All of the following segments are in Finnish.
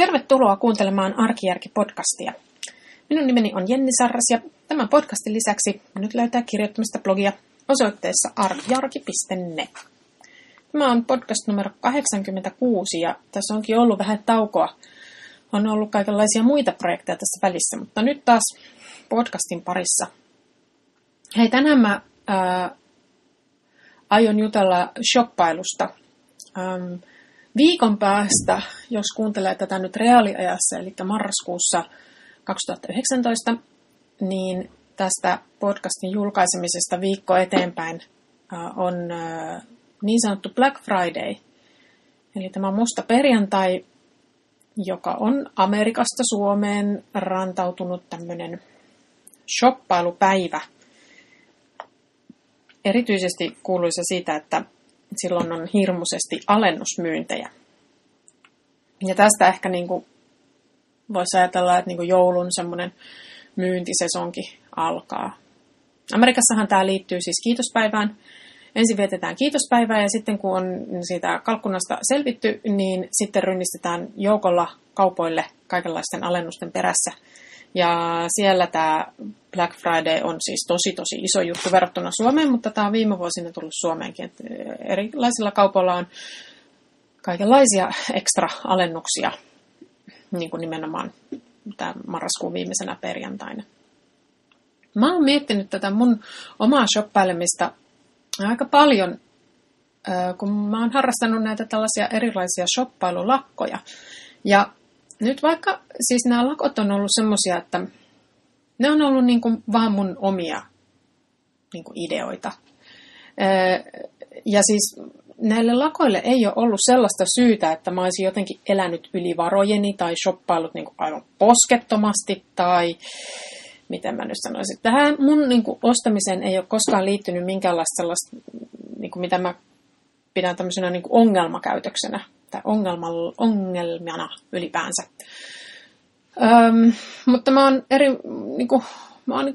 Tervetuloa kuuntelemaan Arkijärki-podcastia. Minun nimeni on Jenni Sarras ja tämän podcastin lisäksi nyt löytää kirjoittamista blogia osoitteessa arkijärki.net. Tämä on podcast numero 86 ja tässä onkin ollut vähän taukoa. On ollut kaikenlaisia muita projekteja tässä välissä, mutta nyt taas podcastin parissa. Hei, tänään mä aion jutella shoppailusta. Viikon päästä, jos kuuntelee tätä nyt reaaliajassa, eli marraskuussa 2019, niin tästä podcastin julkaisemisesta viikko eteenpäin on niin sanottu Black Friday. Eli tämä musta perjantai, joka on Amerikasta Suomeen rantautunut tämmöinen shoppailupäivä. Erityisesti kuuluisa siitä, että silloin on hirmuisesti alennusmyyntejä. Ja tästä ehkä niin kuin voisi ajatella, että niin kuin joulun semmoinen myyntisesonkin alkaa. Amerikassahan tämä liittyy siis kiitospäivään. Ensin vietetään kiitospäivää ja sitten kun on siitä kalkkunasta selvitty, niin sitten rynnistetään joukolla kaupoille kaikenlaisten alennusten perässä. Ja siellä tämä Black Friday on siis tosi iso juttu verrattuna Suomeen, mutta tämä on viime vuosina tullut Suomeenkin. Että erilaisilla kaupoilla on kaikenlaisia ekstra-alennuksia, niin kuin nimenomaan tämä marraskuun viimeisenä perjantaina. Mä oon miettinyt tätä mun omaa shoppailemista aika paljon, kun mä oon harrastanut näitä tällaisia erilaisia shoppailulakkoja. Ja nyt vaikka siis nämä lakot on ollut semmoisia, että ne on ollut niin kuin vaan mun omia niin kuin ideoita. Ja siis näille lakoille ei ole ollut sellaista syytä, että mä olisin jotenkin elänyt yli varojeni tai shoppailut niin kuin aivan poskettomasti tai miten mä nyt sanoisin. Tähän mun niin kuin ostamiseen ei ole koskaan liittynyt minkäänlaista sellaista, niin kuin mitä mä pidän tämmöisenä niin kuin ongelmakäytöksenä tai ongelmana ylipäänsä. Mutta mä oon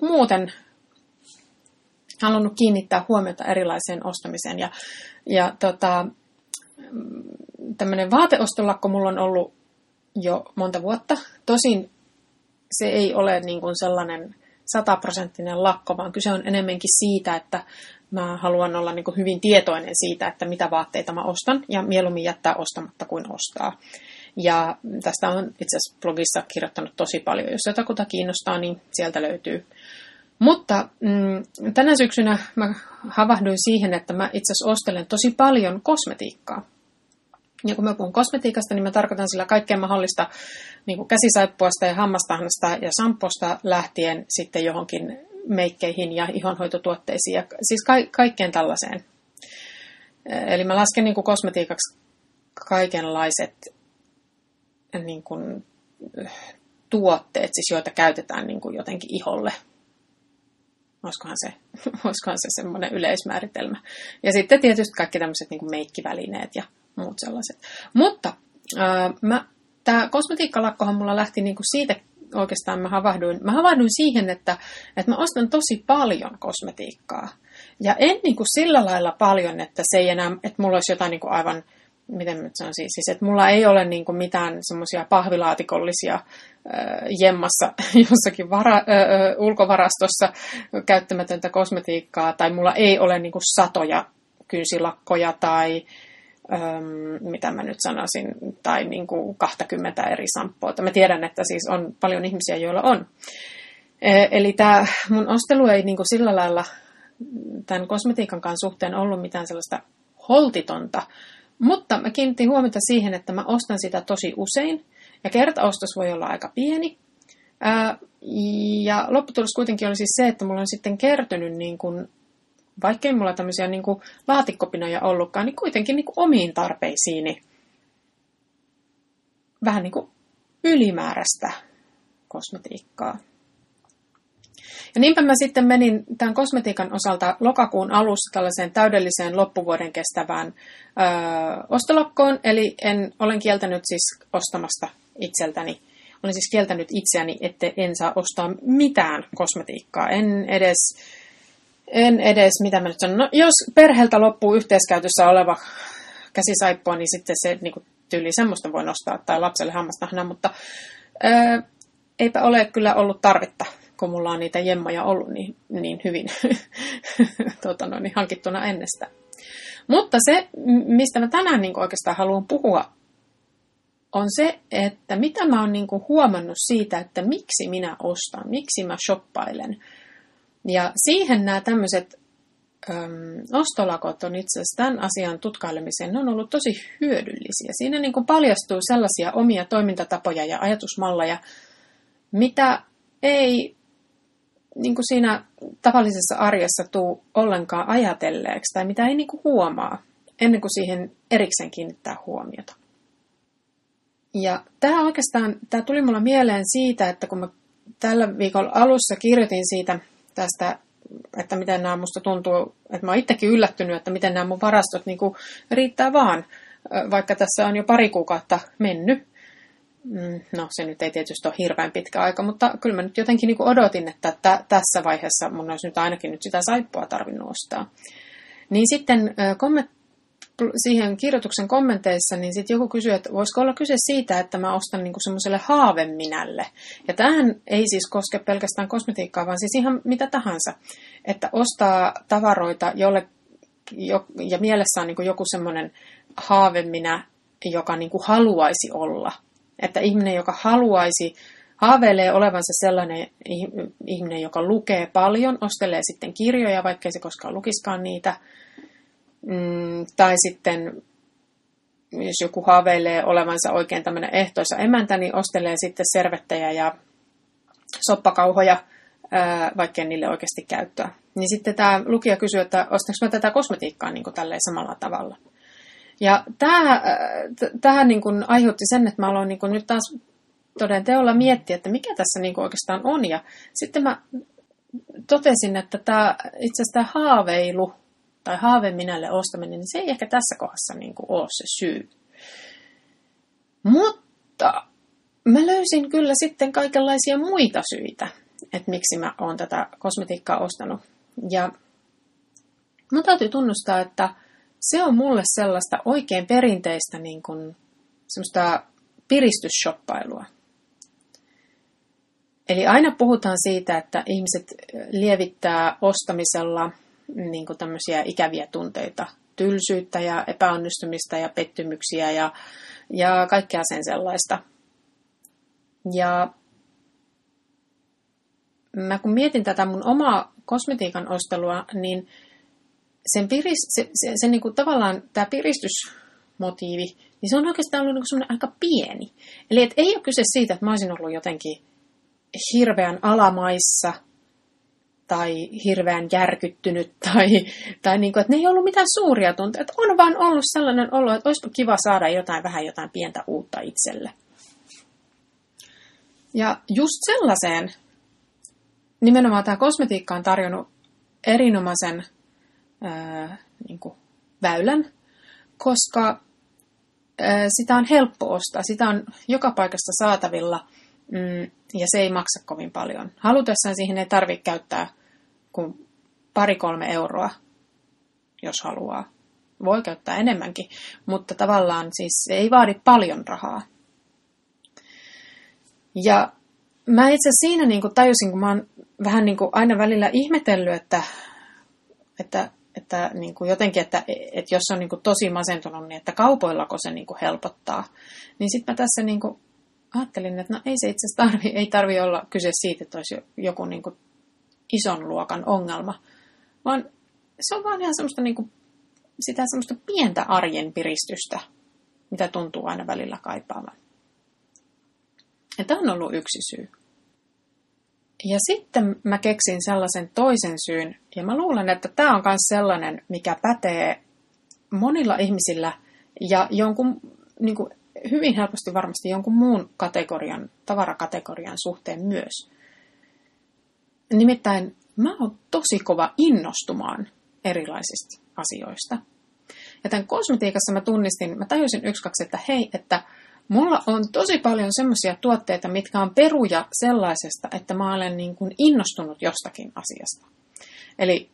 muuten halunnut kiinnittää huomiota erilaiseen ostamiseen. Ja tämmöinen vaateostolakko mulla on ollut jo monta vuotta. Tosin se ei ole niin kuin sellainen 100-prosenttinen lakko, vaan kyse on enemmänkin siitä, että mä haluan olla niin kuin hyvin tietoinen siitä, että mitä vaatteita mä ostan ja mieluummin jättää ostamatta kuin ostaa. Ja tästä on itse asiassa blogissa kirjoittanut tosi paljon. Jos jotakuta kiinnostaa, niin sieltä löytyy. Mutta tänä syksynä mä havahduin siihen, että mä itse asiassa ostelen tosi paljon kosmetiikkaa. Ja kun mä puhun kosmetiikasta, niin mä tarkoitan sillä kaikkea mahdollista niin kuin käsisaippuasta ja hammastahnasta ja samposta lähtien sitten johonkin meikkeihin ja ihonhoitotuotteisiin ja siis kaikkeen tällaiseen. Eli mä lasken niin kuin kosmetiikaksi kaikenlaiset niin kuin tuotteet, siis joita käytetään niin kuin jotenkin iholle. Olisikohan se semmoinen yleismääritelmä. Ja sitten tietysti kaikki tämmöiset niin kuin meikkivälineet ja muut sellaiset. Mutta tämä kosmetiikkalakkohan mulla lähti niin kuin siitä oikeastaan, mä havahduin siihen, että mä ostan tosi paljon kosmetiikkaa. Ja en niin kuin sillä lailla paljon, että se ei enää, että mulla olisi jotain niin kuin aivan, miten mä sanoisin, siis että mulla ei ole niin kuin mitään semmoisia pahvilaatikollisia jemmassa jossakin ulkovarastossa käyttämätöntä kosmetiikkaa, tai mulla ei ole niin kuin satoja kynsilakkoja tai mitä mä nyt sanoisin, tai niin kuin 20 eri samppoota. Mä tiedän, että siis on paljon ihmisiä, joilla on. Eli tämä mun ostelu ei niin kuin sillä lailla tämän kosmetiikankaan suhteen ollut mitään sellaista holtitonta, mutta mä kiinnitin huomiota siihen, että mä ostan sitä tosi usein, ja kertaostos voi olla aika pieni. Ja lopputulos kuitenkin oli siis se, että mulla on sitten kertynyt niin kuin, vaikkei mulla tämmöisiä niin kuin laatikkopinoja ollutkaan, niin kuitenkin niin kuin omiin tarpeisiini vähän niin kuin ylimääräistä kosmetiikkaa. Ja niinpä mä sitten menin tämän kosmetiikan osalta lokakuun alussa tällaiseen täydelliseen loppuvuoden kestävään ostolakkoon, eli olen kieltänyt siis ostamasta itseltäni. Olen siis kieltänyt itseäni, että en saa ostaa mitään kosmetiikkaa, en edes, mitä mä nyt sanon, no, jos perheeltä loppuu yhteiskäytössä oleva käsisaippua, niin sitten se niin kuin tyyliä semmoista voi nostaa tai lapselle hammasnahna, mutta eipä ole kyllä ollut tarvetta, kun mulla on niitä jemmoja ollut niin hyvin hankittuna ennestään. Mutta se, mistä mä tänään oikeastaan haluan puhua, on se, että mitä mä oon huomannut siitä, että miksi minä ostan, miksi mä shoppailen. Ja siihen nämä tämmöiset ostolakot on itse asiassa tämän asian tutkailemiseen, ne on ollut tosi hyödyllisiä. Siinä paljastuu sellaisia omia toimintatapoja ja ajatusmalleja, mitä ei siinä tavallisessa arjessa tule ollenkaan ajatelleeksi tai mitä ei huomaa ennen kuin siihen erikseen kiinnittää huomiota. Ja tämä tuli mulla mieleen siitä, että kun mä tällä viikolla alussa kirjoitin siitä tästä, että miten nämä musta tuntuu, että mä oon itsekin yllättynyt, että miten nämä mun varastot riittää vaan, vaikka tässä on jo pari kuukautta mennyt. No se nyt ei tietysti ole hirveän pitkä aika, mutta kyllä mä nyt jotenkin odotin, että tässä vaiheessa mun olisi nyt ainakin nyt sitä saippua tarvinnut ostaa. Niin sitten siihen kirjoituksen kommenteissa, niin sitten joku kysyy, että voisiko olla kyse siitä, että mä ostan semmoiselle haaveminälle. Ja tämähän ei siis koske pelkästään kosmetiikkaa, vaan siis ihan mitä tahansa. Että ostaa tavaroita ja mielessä on joku semmoinen haaveminä, joka haluaisi olla. Että ihminen, joka haaveilee olevansa sellainen ihminen, joka lukee paljon, ostelee sitten kirjoja, vaikkei se koskaan lukiskaan niitä. Tai sitten, jos joku haaveilee olevansa oikein tämmöinen ehtoisa emäntä, niin ostelee sitten servettejä ja soppakauhoja, vaikkei niille oikeasti käyttöä. Niin sitten tämä lukija kysyy, että ostanko mä tätä kosmetiikkaa tälleen samalla tavalla. Ja tämä aiheutti sen, että mä aloin nyt taas toden teolla miettiä, että mikä tässä oikeastaan on. Ja sitten mä totesin, että itse asiassa tämä haaveilu tai haaveminälle ostaminen, niin se ei ehkä tässä kohdassa ole se syy. Mutta mä löysin kyllä sitten kaikenlaisia muita syitä, että miksi mä oon tätä kosmetiikkaa ostanut. Ja mun täytyy tunnustaa, että se on mulle sellaista oikein perinteistä semmoista piristysshoppailua. Eli aina puhutaan siitä, että ihmiset lievittää ostamisella tämmöisiä ikäviä tunteita, tylsyyttä ja epäonnistumista ja pettymyksiä ja kaikkea sen sellaista. Ja mä kun mietin tätä mun omaa kosmetiikan ostelua, niin tavallaan tämä piristysmotiivi, niin se on oikeastaan ollut semmoinen aika pieni. Eli et ei ole kyse siitä, että mä olisin ollut jotenkin hirveän alamaissa tai hirveän järkyttynyt tai että ne ei ollut mitään suuria tunteita. On vaan ollut sellainen olo, että olisi kiva saada vähän jotain pientä uutta itselle. Ja just sellaiseen nimenomaan tämä kosmetiikka on tarjonnut erinomaisen väylän, koska sitä on helppo ostaa, sitä on joka paikassa saatavilla ja se ei maksa kovin paljon. Halutessaan siihen ei tarvitse käyttää kuin 2-3 euroa, jos haluaa. Voi käyttää enemmänkin, mutta tavallaan siis se ei vaadi paljon rahaa. Ja mä itse siinä tajusin, kun mä oon vähän aina välillä ihmetellyt, että jotenkin, että jos on tosi masentunut, niin että kaupoillako se helpottaa. Niin sitten mä tässä ajattelin, että no ei se itse asiassa ei tarvi olla kyse siitä, että olisi joku ison luokan ongelma. Vaan se on vaan ihan semmoista, sitä semmoista pientä arjen piristystä, mitä tuntuu aina välillä kaipaavan. Ja tämä on ollut yksi syy. Ja sitten mä keksin sellaisen toisen syyn, ja mä luulen, että tämä on myös sellainen, mikä pätee monilla ihmisillä ja jonkun, hyvin helposti varmasti jonkun muun tavarakategorian suhteen myös. Nimittäin mä oon tosi kova innostumaan erilaisista asioista. Ja tämän kosmetiikassa mä tajusin 1-2, että hei, että mulla on tosi paljon semmoisia tuotteita, mitkä on peruja sellaisesta, että mä olen innostunut jostakin asiasta. Eli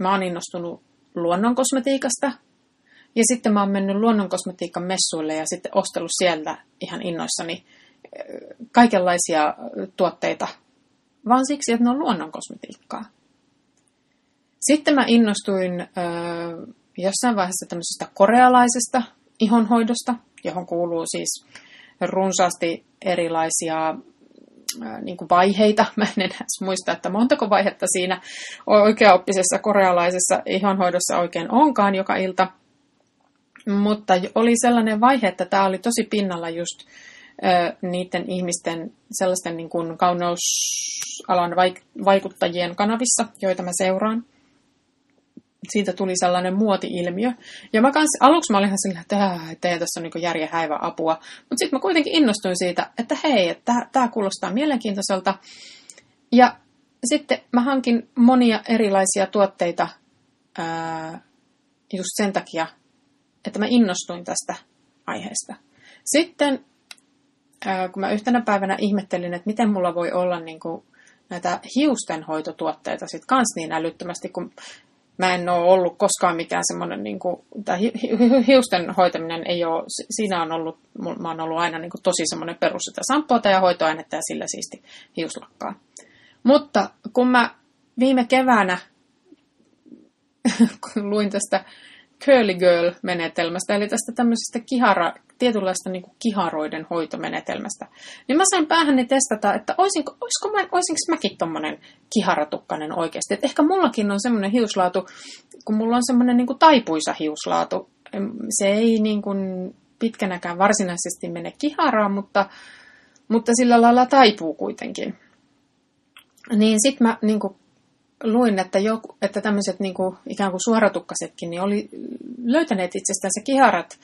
mä oon innostunut luonnon kosmetiikasta Ja sitten mä oon mennyt luonnonkosmetiikan messuille ja sitten ostellut sieltä ihan innoissani kaikenlaisia tuotteita. Vaan siksi, että ne on luonnonkosmetiikkaa. Sitten mä innostuin jossain vaiheessa tämmöisestä korealaisesta ihonhoidosta, johon kuuluu siis runsaasti erilaisia niin kuin vaiheita. Mä en enää muista, että montako vaihetta siinä oikeaoppisessa korealaisessa ihonhoidossa oikein onkaan joka ilta. Mutta oli sellainen vaihe, että tämä oli tosi pinnalla just niiden ihmisten sellaisten niin kuin kauneusalan vaikuttajien kanavissa, joita mä seuraan. Siitä tuli sellainen muoti-ilmiö. Ja mä aluksi mä olin ihan sillä, että tässä on niin kuin järjen häivä apua. Mutta sitten mä kuitenkin innostuin siitä, että hei, että tämä kuulostaa mielenkiintoiselta. Ja sitten mä hankin monia erilaisia tuotteita just sen takia, että mä innostuin tästä aiheesta. Sitten kun mä yhtenä päivänä ihmettelin, että miten mulla voi olla niin kuin näitä hiustenhoitotuotteita sit kans niin älyttömästi, kun mä en ole ollut koskaan mikään semmoinen, niin kuin, tämä hiusten hoitaminen ei ole, siinä on ollut, mä oon ollut aina niin kuin tosi semmoinen perus sitä samppuota ja hoitoainetta ja sillä siisti hiuslakkaa. Mutta kun mä viime keväänä kun luin tästä Curly Girl-menetelmästä, eli tästä tämmöisestä tietynlaista niin kuin kiharoiden hoitomenetelmästä, niin mä sain päähäni testata, että olisinko mäkin tommonen kiharatukkainen oikeasti. Et ehkä mullakin on semmoinen hiuslaatu, kun mulla on semmoinen niin kuin taipuisa hiuslaatu. Se ei niin kuin pitkänäkään varsinaisesti mene kiharaan, mutta sillä lailla taipuu kuitenkin. Niin sit mä niin kuin luin, että tämmöiset niin kuin ikään kuin suoratukkaisetkin niin oli löytäneet itsestänsä kiharat,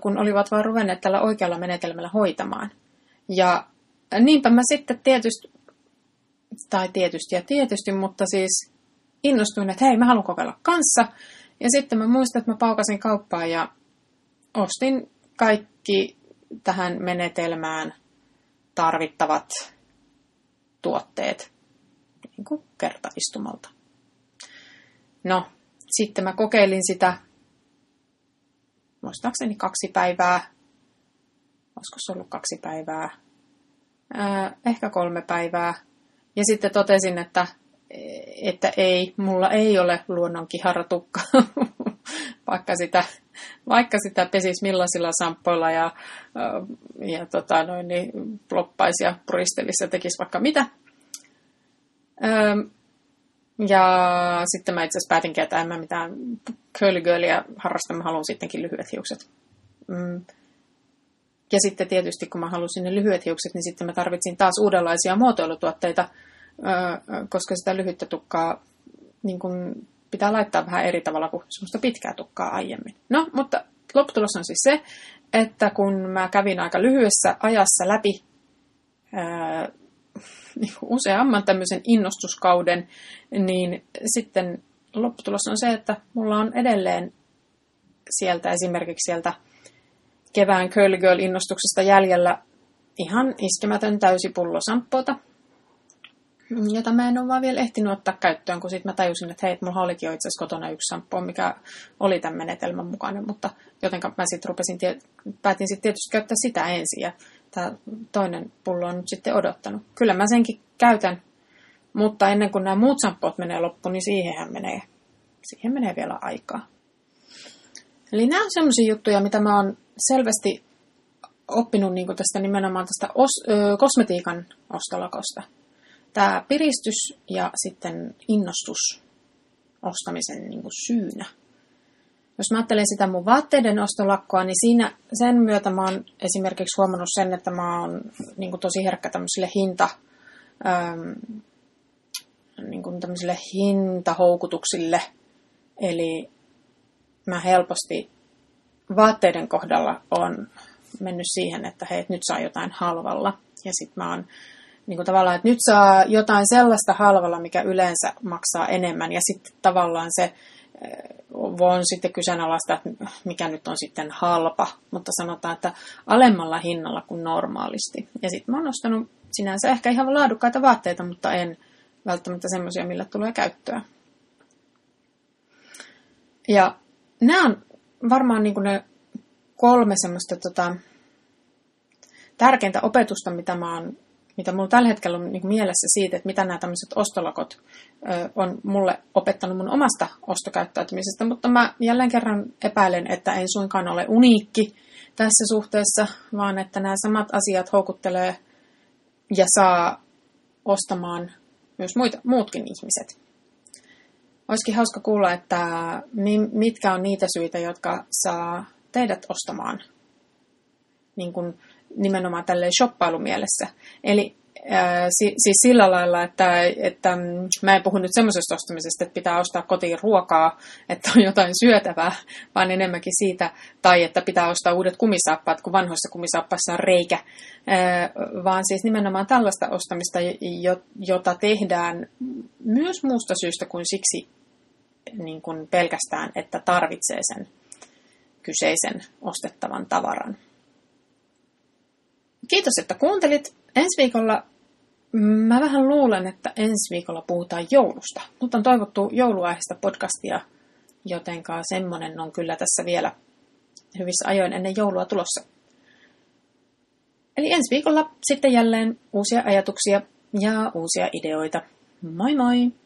kun olivat vaan ruvenneet tällä oikealla menetelmällä hoitamaan. Ja niinpä mä sitten tietysti, mutta siis innostuin, että hei, mä haluan kokeilla kanssa. Ja sitten mä muistan, että mä paukasin kauppaan ja ostin kaikki tähän menetelmään tarvittavat tuotteet niin kuin kertaistumalta. No, sitten mä kokeilin sitä muistaakseni 2 päivää, olisiko se ollut 2 päivää, ehkä 3 päivää. Ja sitten totesin, että ei, mulla ei ole luonnon kiharatukkaa, vaikka sitä pesisi millaisilla samppoilla ja ploppaisi ja puristelisi ja tekisi vaikka mitä. Ja sitten mä itse asiassa päätinkin, että en mä mitään curly girliä harrasta, mä haluan sittenkin lyhyet hiukset. Ja sitten tietysti, kun mä halusin ne lyhyet hiukset, niin sitten mä tarvitsin taas uudenlaisia muotoilutuotteita, koska sitä lyhyttä tukkaa niin kun pitää laittaa vähän eri tavalla kuin semmoista pitkää tukkaa aiemmin. No, mutta lopputulos on siis se, että kun mä kävin aika lyhyessä ajassa läpi useamman tämmöisen innostuskauden, niin sitten lopputulos on se, että mulla on edelleen esimerkiksi sieltä kevään Curly Girl-innostuksesta jäljellä ihan iskemätön täysi pullo samppuota, jota mä en ole vaan vielä ehtinyt ottaa käyttöön, kun sitten mä tajusin, että hei, mulla olikin jo itse asiassa kotona yksi samppu, mikä oli tämän menetelmän mukainen, mutta jotenka mä sitten päätin sitten tietysti käyttää sitä ensin ja tämä toinen pullo on nyt sitten odottanut. Kyllä mä senkin käytän, mutta ennen kuin nämä muut samppuot menee loppuun, niin siihen menee vielä aikaa. Eli nämä on sellaisia juttuja, mitä mä oon selvästi oppinut niin kuin tästä nimenomaan tästä kosmetiikan ostolakosta. Tämä piristys ja sitten innostus ostamisen niin kuin syynä. Jos mä ajattelen sitä mun vaatteiden ostolakkoa, niin sen myötä mä oon esimerkiksi huomannut sen, että mä oon niin kuin tosi herkkä tämmöisille hintahoukutuksille. Eli mä helposti vaatteiden kohdalla on mennyt siihen, että hei, nyt saa jotain halvalla. Ja sit mä oon niin kuin tavallaan, että nyt saa jotain sellaista halvalla, mikä yleensä maksaa enemmän. Ja sitten tavallaan se voin sitten kyseenalaista, että mikä nyt on sitten halpa, mutta sanotaan, että alemmalla hinnalla kuin normaalisti. Ja sitten mä oon ostanut sinänsä ehkä ihan laadukkaita vaatteita, mutta en välttämättä semmoisia, millä tulee käyttöä. Ja nämä on varmaan niin kuin ne kolme semmoista tärkeintä opetusta, mitä mulla tällä hetkellä on niin kuin mielessä siitä, että mitä nämä tämmöiset ostolakot on mulle opettanut mun omasta ostokäyttäytymisestä, mutta mä jälleen kerran epäilen, että en suinkaan ole uniikki tässä suhteessa, vaan että nämä samat asiat houkuttelee ja saa ostamaan myös muutkin ihmiset. Olisikin hauska kuulla, että mitkä on niitä syitä, jotka saa teidät ostamaan niin kuin nimenomaan tälleen shoppailumielessä. Eli siis sillä lailla, että mä en puhu nyt semmoisesta ostamisesta, että pitää ostaa kotiin ruokaa, että on jotain syötävää, vaan enemmänkin siitä, tai että pitää ostaa uudet kumisaappaat, kun vanhoissa kumisaappaissa on reikä, vaan siis nimenomaan tällaista ostamista, jota tehdään myös muusta syystä kuin siksi niin kuin pelkästään, että tarvitsee sen kyseisen ostettavan tavaran. Kiitos, että kuuntelit. Ensi viikolla, mä vähän luulen, että ensi viikolla puhutaan joulusta. Nyt on toivottu jouluaiheista podcastia, jotenka semmonen on kyllä tässä vielä hyvissä ajoin ennen joulua tulossa. Eli ensi viikolla sitten jälleen uusia ajatuksia ja uusia ideoita. Moi moi!